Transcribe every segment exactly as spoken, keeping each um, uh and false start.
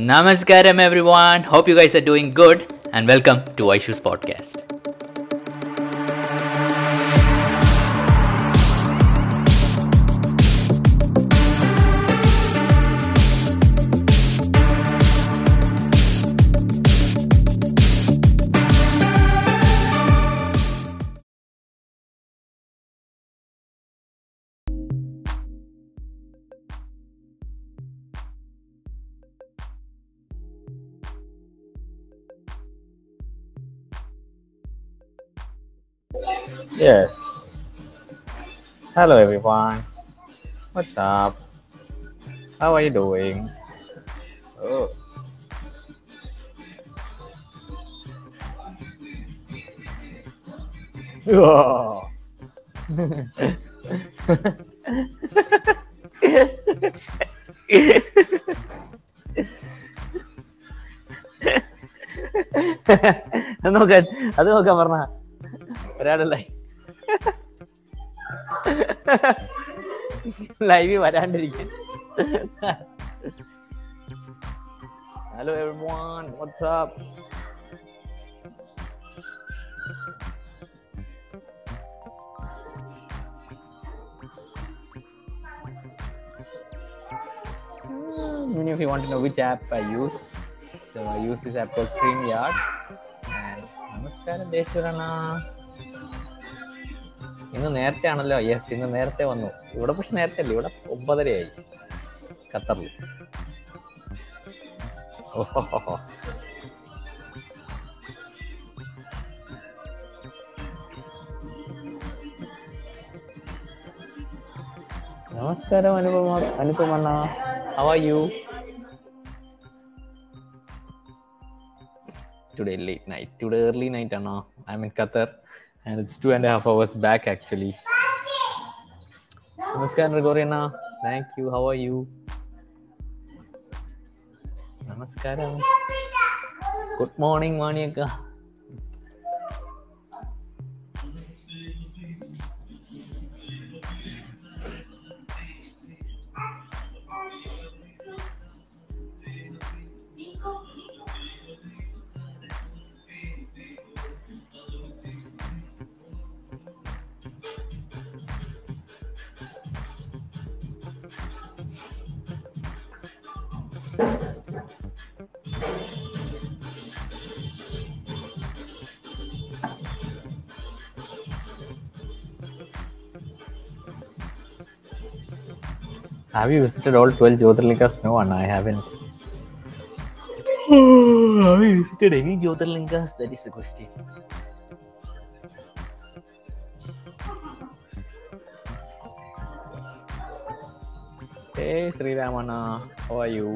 Namaskaram everyone, hope you guys are doing good and welcome to Aishu's podcast. Yes. Hello everyone. What's up? How are you doing? Oh. Oh. അത് നോക്കാൻ പറഞ്ഞ ഒരാളല്ല live വരാണ്ടിരിക്കും. Hello everyone, what's up? Many of you want to know which app I use. So I use this app called StreamYard. And namaskaram Deshwarana. ഇന്ന് നേരത്തെ ആണല്ലോ. Yes, ഇന്ന് നേരത്തെ വന്നു. ഇവിടെ പക്ഷെ നേരത്തെ അല്ലേ, ഇവിടെ ഒമ്പതരയായി ഖത്തറിൽ. ഓഹോ, നമസ്കാരം അനുപമ. അനുപമണ്ണ, how are you today? Late night today, early night ആണോ? I am in Qatar. And it's two and a half hours back actually. Namaskar Gregorina, thank you. How are you? Namaskaram. Good morning, Maniaka. Have you visited all twelve Jyotirlingas? No, and I haven't. Have you visited any Jyotirlingas? That is the question. Hey, Sri Ramana, how are you?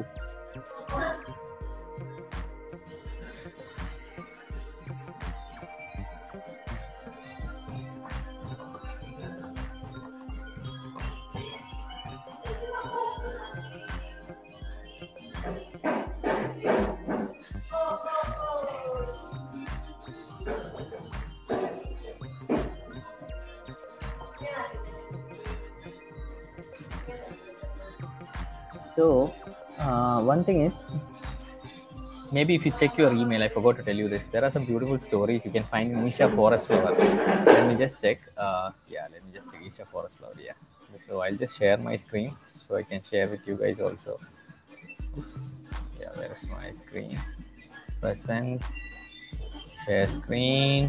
So uh, one thing is, maybe if you check your email, I forgot to tell you this, there are some beautiful stories you can find in Isha Forest Flower. Let me just check. Uh, yeah, let me just check Isha Forest Flower. Yeah. So I'll just share my screen so I can share with you guys also. Oops. Yeah, where is my screen? Present. Share screen.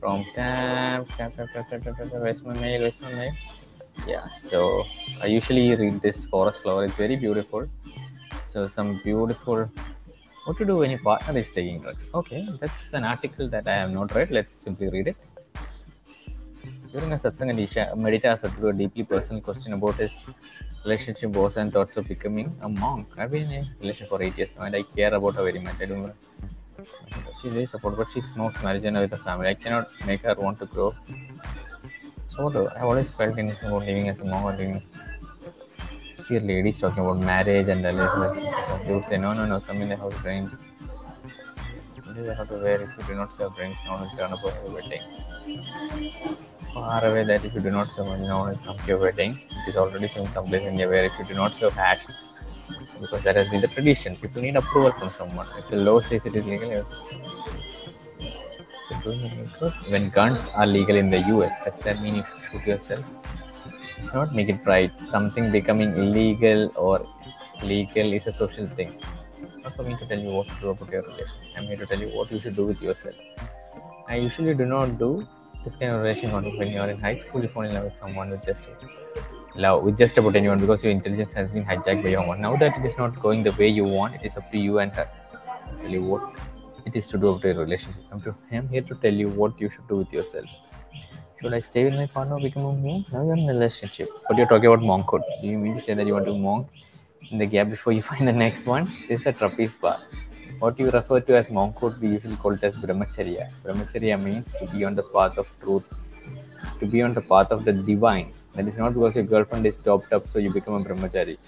Chrome tab. Tap, tap, tap, tap, tap, tap. Where's my mail? Where's my mail? Yeah, so I usually read this forest flower. It's very beautiful. So some beautiful, what to do when your partner is taking drugs. Okay, that's an article that I have not read. Let's simply read it. During a satsang and Isha, Medita Sadhguru, a deeply personal question about his relationship was and thoughts of becoming a monk. I've been in a relationship for eight years now and I care about her very much. I don't know. She's very supportive, but she smokes marijuana with her family. I cannot make her want to grow. So what I've always felt in about living as a monk, and see ladies talking about marriage and relationships. Some people say, no, no, no, some in the house drink. What do they have to wear if you do not serve drinks? No one will turn up for your wedding. Far away that if you do not serve, no one will come to your wedding. It is already shown someplace in India where if you do not serve hash, because that has been the tradition. People need approval from someone. If the law says it is legal, when guns are legal in the U S, does that mean you should shoot yourself? It's not make it right. Something becoming illegal or legal is a social thing. It's not for me to tell you what to do about your relation. I'm here to tell you what you should do with yourself. I usually do not do this kind of relation when you are in high school. You fall in love with someone with just love with just about anyone because your intelligence has been hijacked by your own. Now that it is not going the way you want, it is up to you and her. I'll tell you what it is to do about your relationship. I'm, to, I'm here to tell you what you should do with yourself. Should I stay with my partner or become a monk? Now you're in a relationship, but you're talking about monkhood. Do you mean to say that you want to monk in the gap before you find the next one? This is a trapeze bar. What you refer to as monkhood, we usually call it as Brahmacharya. Brahmacharya means to be on the path of truth, to be on the path of the divine. That is not because your girlfriend is topped up, so you become a Brahmachari.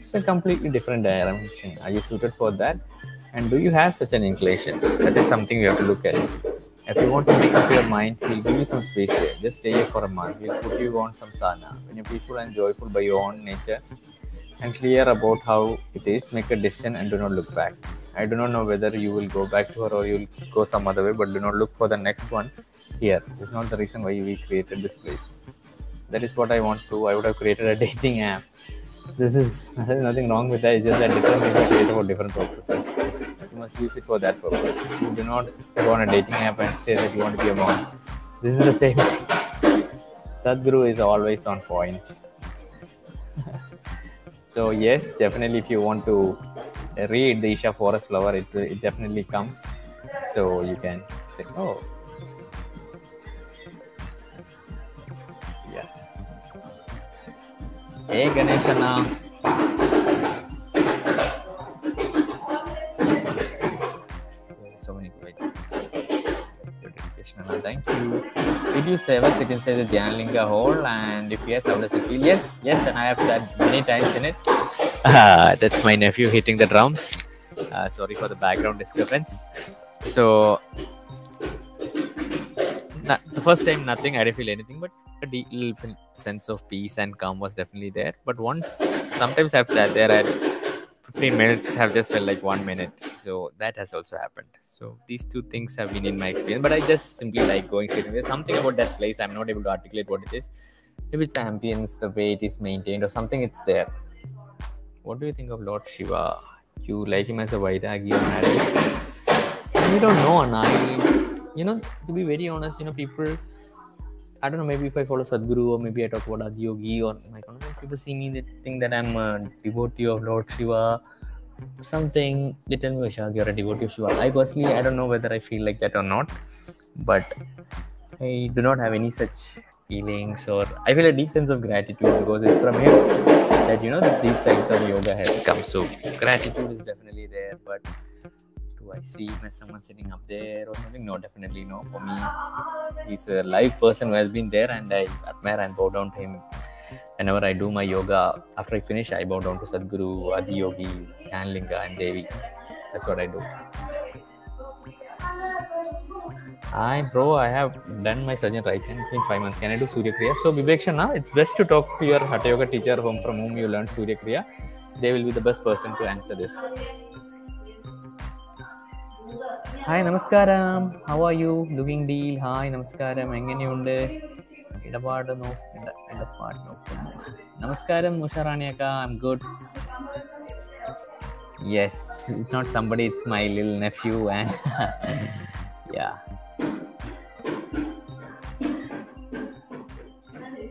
It's a completely different direction. Are you suited for that? And do you have such an inclination? That is something we have to look at. If you want to make up your mind, we'll give you some space here. Just stay here for a month. We'll put you on some sadhana. When you're peaceful and joyful by your own nature and clear about how it is, make a decision and do not look back. I do not know whether you will go back to her or you'll go some other way, but do not look for the next one here. It's not the reason why we created this place. That is what I want to. I would have created a dating app. This is there's nothing wrong with that. It's just that different people create for different purposes. You must use it for that purpose. You do not go on a dating app and say that you want to be a monk. This is the same. Sadhguru is always on point. So yes, definitely if you want to read the Isha Forest Flower, it it definitely comes. So you can say, oh. Hey Ganeshana. So many people. Thank you. Did you ever sit inside the Dhyanalinga hall? And if yes, how does it feel? Yes, yes, and I have sat many times in it. Uh, that's my nephew hitting the drums. Uh, sorry for the background disturbance. So, not, the first time nothing, I didn't feel anything, but a deep little sense of peace and calm was definitely there. But once, sometimes I've sat there at fifteen minutes, have just felt like one minute. So that has also happened. So these two things have been in my experience. But I just simply like going sitting. There's something about that place. I'm not able to articulate what it is. If it's the ambience, the way it is maintained, or something, it's there. What do you think of Lord Shiva? You like him as a Vairagi or Nadi? You don't know, and I, you know, to be very honest, you know, people. I don't know, maybe if I follow Sadhguru or maybe I talk about Adiyogi or my content, people see me, they think that I'm a devotee of Lord Shiva, something. They tell me, Vishal, you're a devotee of Shiva. I personally, I don't know whether I feel like that or not, but I do not have any such feelings, or I feel a deep sense of gratitude because it's from him that, you know, this deep sense of yoga has come. So gratitude is definitely there, but do I see him as someone sitting up there or something? No, definitely no. For me, he's a live person who has been there, and I admire and bow down to him. Whenever I do my yoga, after I finish, I bow down to Sadhguru, Adiyogi, Dhyanalinga, and Devi. That's what I do. Hi bro, I have done my surgeon right hand. It's been five months. Can I do Surya Kriya? So Vivekshana, it's best to talk to your Hatha Yoga teacher from whom you learned Surya Kriya. They will be the best person to answer this. Hi, Namaskaram. How are you? Looking deal. Hi, Namaskaram. Namaskaram, Musharanyaka. I'm good. Yes, it's not somebody, it's my little nephew. And yeah.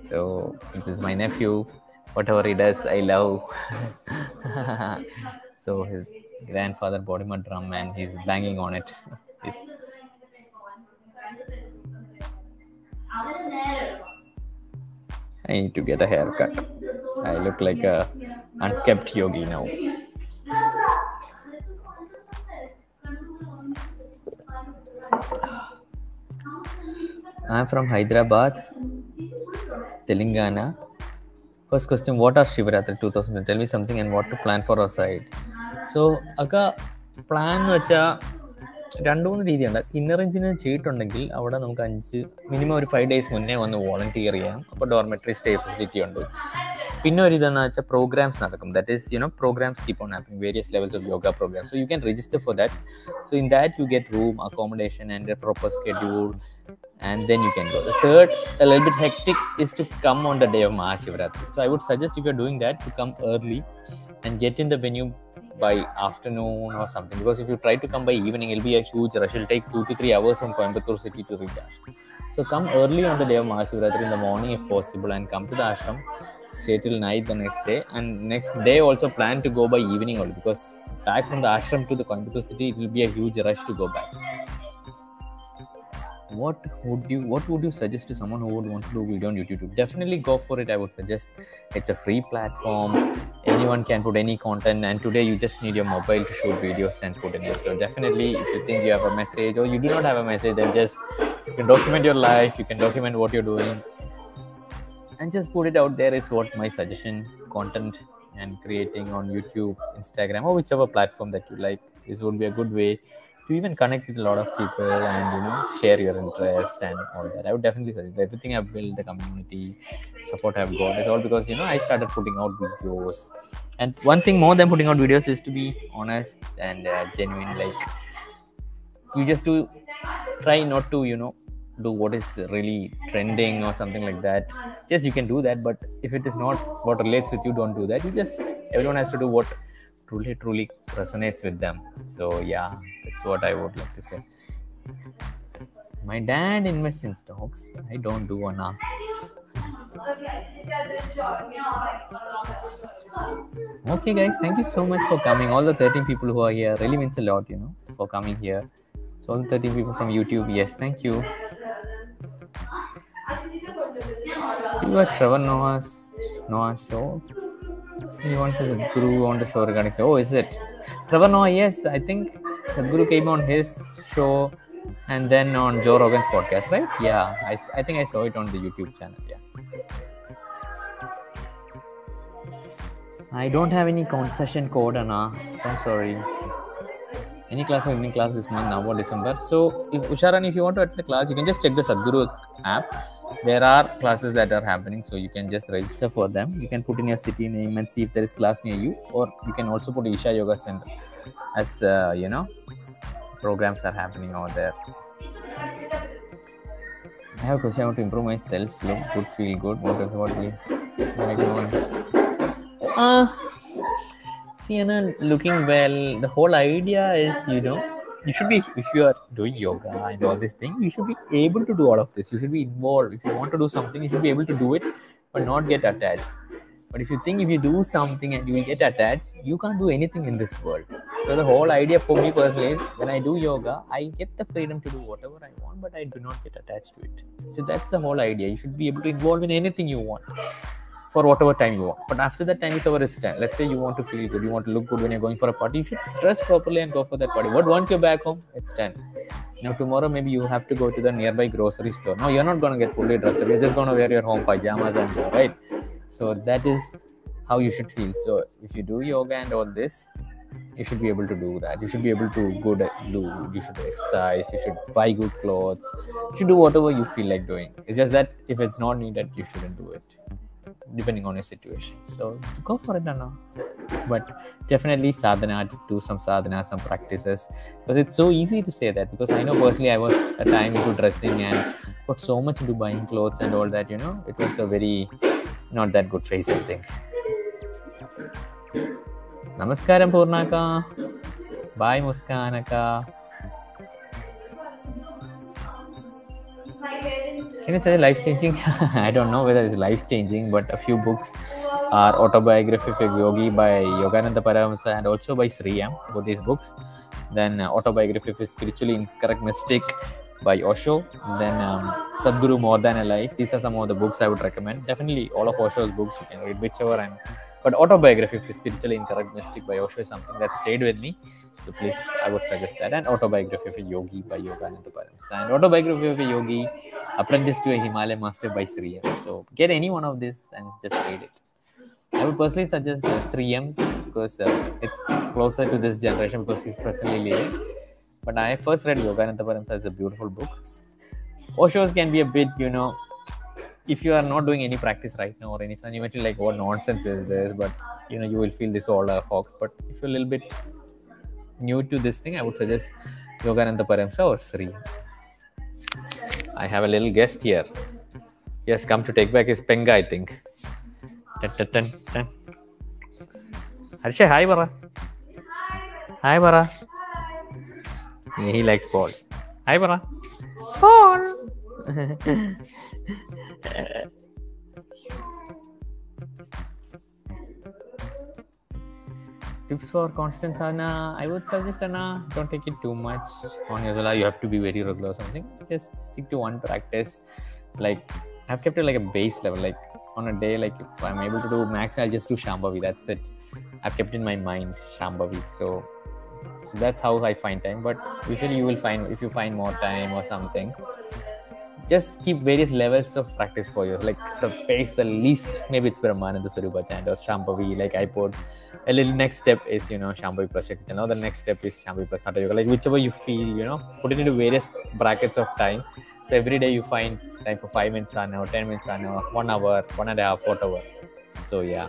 So, since it's my nephew, whatever he does, I love. So, his grandfather bought him a drum and he's banging on it. He's... I need to get a haircut. I look like a unkept yogi now. I'm from Hyderabad, Telangana. First question, what are Shivaratri two thousand twenty? Tell me something and what to plan for our side. So, Aka plan vacha two reathi undu inner engine cheyittundengil avada namukku five minimum five days munne vannu volunteer cheyam. Appo dormitory stay facility undu. പിന്നെ ഒരു ഇതെന്ന് വെച്ചാൽ programmes നടക്കും that is you know programmes keep on happening various levels of yoga programme so you can register for that so in that you get room accommodation and a proper schedule and then you can go. The third, a little bit hectic, is to come on the day of Mahashivaratri. So I would suggest if you're doing that to come early and get in the venue by afternoon or something, because if you try to come by evening, it'll be a huge rush. It'll take two to three hours from Coimbatore city to reach ashram. So come early on the day of Mahashivaratri in the morning if possible and come to the ashram, stay till night the next day, and next day also plan to go by evening only, because back from the ashram to the Coimbatore city, it will be a huge rush to go back. What would you what would you suggest to someone who would want to do video on YouTube? Definitely go for it. I would suggest it's a free platform. Anyone can put any content, and today you just need your mobile to shoot videos and put in it. So definitely, if you think you have a message or you do not have a message, then just you can document your life. You can document what you're doing, and just put it out there. Is what my suggestion. Content and creating on YouTube, Instagram, or whichever platform that you like. This would be a good way to even connect with a lot of people and, you know, share your interests and all that. I would definitely suggest everything I've built, the community, support I've got, is all because, you know, I started putting out videos. And one thing more than putting out videos is to be honest and uh, genuine. Like, you just do try not to, you know, do what is really trending or something like that. Yes, you can do that, but if it is not what relates with you, don't do that. You just, everyone has to do what truly truly resonates with them. So yeah, that's what I would like to say. My dad invests in stocks. I don't do one now. Okay guys, thank you so much for coming. All the thirteen people who are here really means a lot, you know, for coming here. So all the thirteen people from YouTube, yes, thank you. You are Trevor Noah's Noah show. He wants a Sadhguru on the show regarding. Oh, is it Trevor Noah? Yes, I think Sadhguru came on his show and then on Joe Rogan's podcast, right? Yeah, I, I think I saw it on the YouTube channel. Yeah. I don't have any concession code, Anna. So I'm sorry. Any class or evening class this month, November, December. So, if Usharani, if you want to attend a class, you can just check the Sadhguru app. There are classes that are happening, so you can just register for them. You can put in your city name and see if there is class near you, or you can also put Isha Yoga Centre as uh, you know, programs are happening over there. I have a question: I want to improve myself, look good, feel good. What is what we like on? Ah, see, Anna, looking well. The whole idea is, you know, you should be, if you are doing yoga and all this thing, you should be able to do all of this. You should be involved. If you want to do something, you should be able to do it, but not get attached. But if you think if you do something and you will get attached, you can't do anything in this world. So the whole idea for me personally is, when I do yoga, I get the freedom to do whatever I want, but I do not get attached to it. So that's the whole idea. You should be able to involve in anything you want, for whatever time you want. But after that time is over, it's time. Let's say you want to feel good, you want to look good when you're going for a party, you should dress properly and go for that party. But once you're back home, it's time. Now tomorrow maybe you have to go to the nearby grocery store. No, you're not going to get fully dressed up. You're just going to wear your home pajamas and go, right? So that is how you should feel. So if you do yoga and all this, you should be able to do that. You should be able to go to, do, you should exercise, you should buy good clothes, you should do whatever you feel like doing. It's just that if it's not needed, you shouldn't do it, depending on your situation. So go for it, Anna. But definitely sadhana, do some sadhana, some practices, because it's so easy to say that. Because I know personally, I was a time into dressing and got so much into buying clothes and all that, you know. It was a very not that good phase, I think. Namaskaram Purnaka. Bye Muskanaka. Can you say life-changing? I don't know whether it's life-changing, but a few books are Autobiography of a Yogi by Yogananda Paramahamsa and also by Sri M, both these books. Then uh, Autobiography of a Spiritually Incorrect Mystic by Osho. Then um, Sadhguru More Than a Life. These are some of the books I would recommend. Definitely all of Osho's books you can read, whichever I'm. But Autobiography of a Spiritually Incorrect Mystic by Osho is something that stayed with me. So please, I would suggest that. And Autobiography of a Yogi by Yogananda Paramahamsa. And Autobiography of a Yogi, Apprentice to a Himalaya Master by Sri M. So get any one of this and just read it. I would personally suggest uh, Sri M's, because uh, it's closer to this generation, because he's presently living. But I first read Yogananda Paramahamsa as a beautiful book. Osho's can be a bit, you know, if you are not doing any practice right now or anything, you might be like, what nonsense is this? But you know, you will feel this all a hoax. But if you're a little bit new to this thing, I would suggest Yogananda Paramahamsa or Sri. I have a little guest here. He has come to take back his penga, I think. Dun, dun, dun, dun. Harsha, hi, Bara. Hi, Bara. Yeah, he likes balls. Hi, Bara. Ball. Tips for constant sadhana, I would suggest, Anna, don't take it too much on yourself. You have to be very regular or something. Just stick to one practice. Like, I've kept it like a base level. Like, on a day, like, if I'm able to do max, I'll just do Shambhavi. That's it. I've kept in my mind Shambhavi. So, so that's how I find time. But usually you will find, if you find more time or something, just keep various levels of practice for you. Like the base, the least, maybe it's Brahmananda Swarupa chant or Shambhavi. Like I put a little next step is, you know, Shambhavi plus Shakti chant. Or the next step is Shambhavi plus Hatha Yoga. Like whichever you feel, you know, put it into various brackets of time. So every day you find time for five minutes an hour, ten minutes an hour, one hour, one and a half, whatever. So yeah.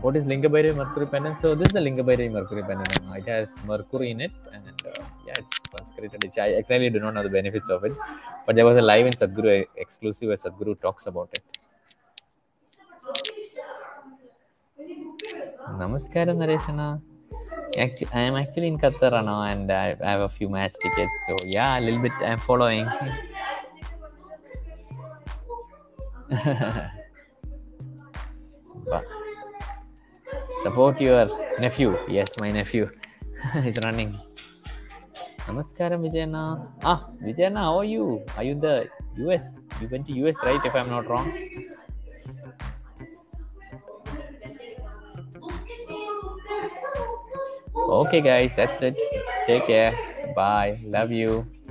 What is Lingabhairavi Mercury pendant? So this is the Lingabhairavi Mercury pendant. It has Mercury in it, and uh, yeah, it's consecrated. Which I exactly do not know the benefits of it, but there was a live in Sadhguru exclusive where Sadhguru talks about it. Namaskaram, Nareshana. I am actually in Qatar now, and I have a few match tickets. So yeah, a little bit I'm following. But support your nephew. Yes, my nephew. He's running. Namaskaram, Vijayana. Ah, Vijayana, how are you? Are you in the U S? You went to U S, right? If I'm not wrong. Okay, guys, that's it. Take care. Bye. Love you.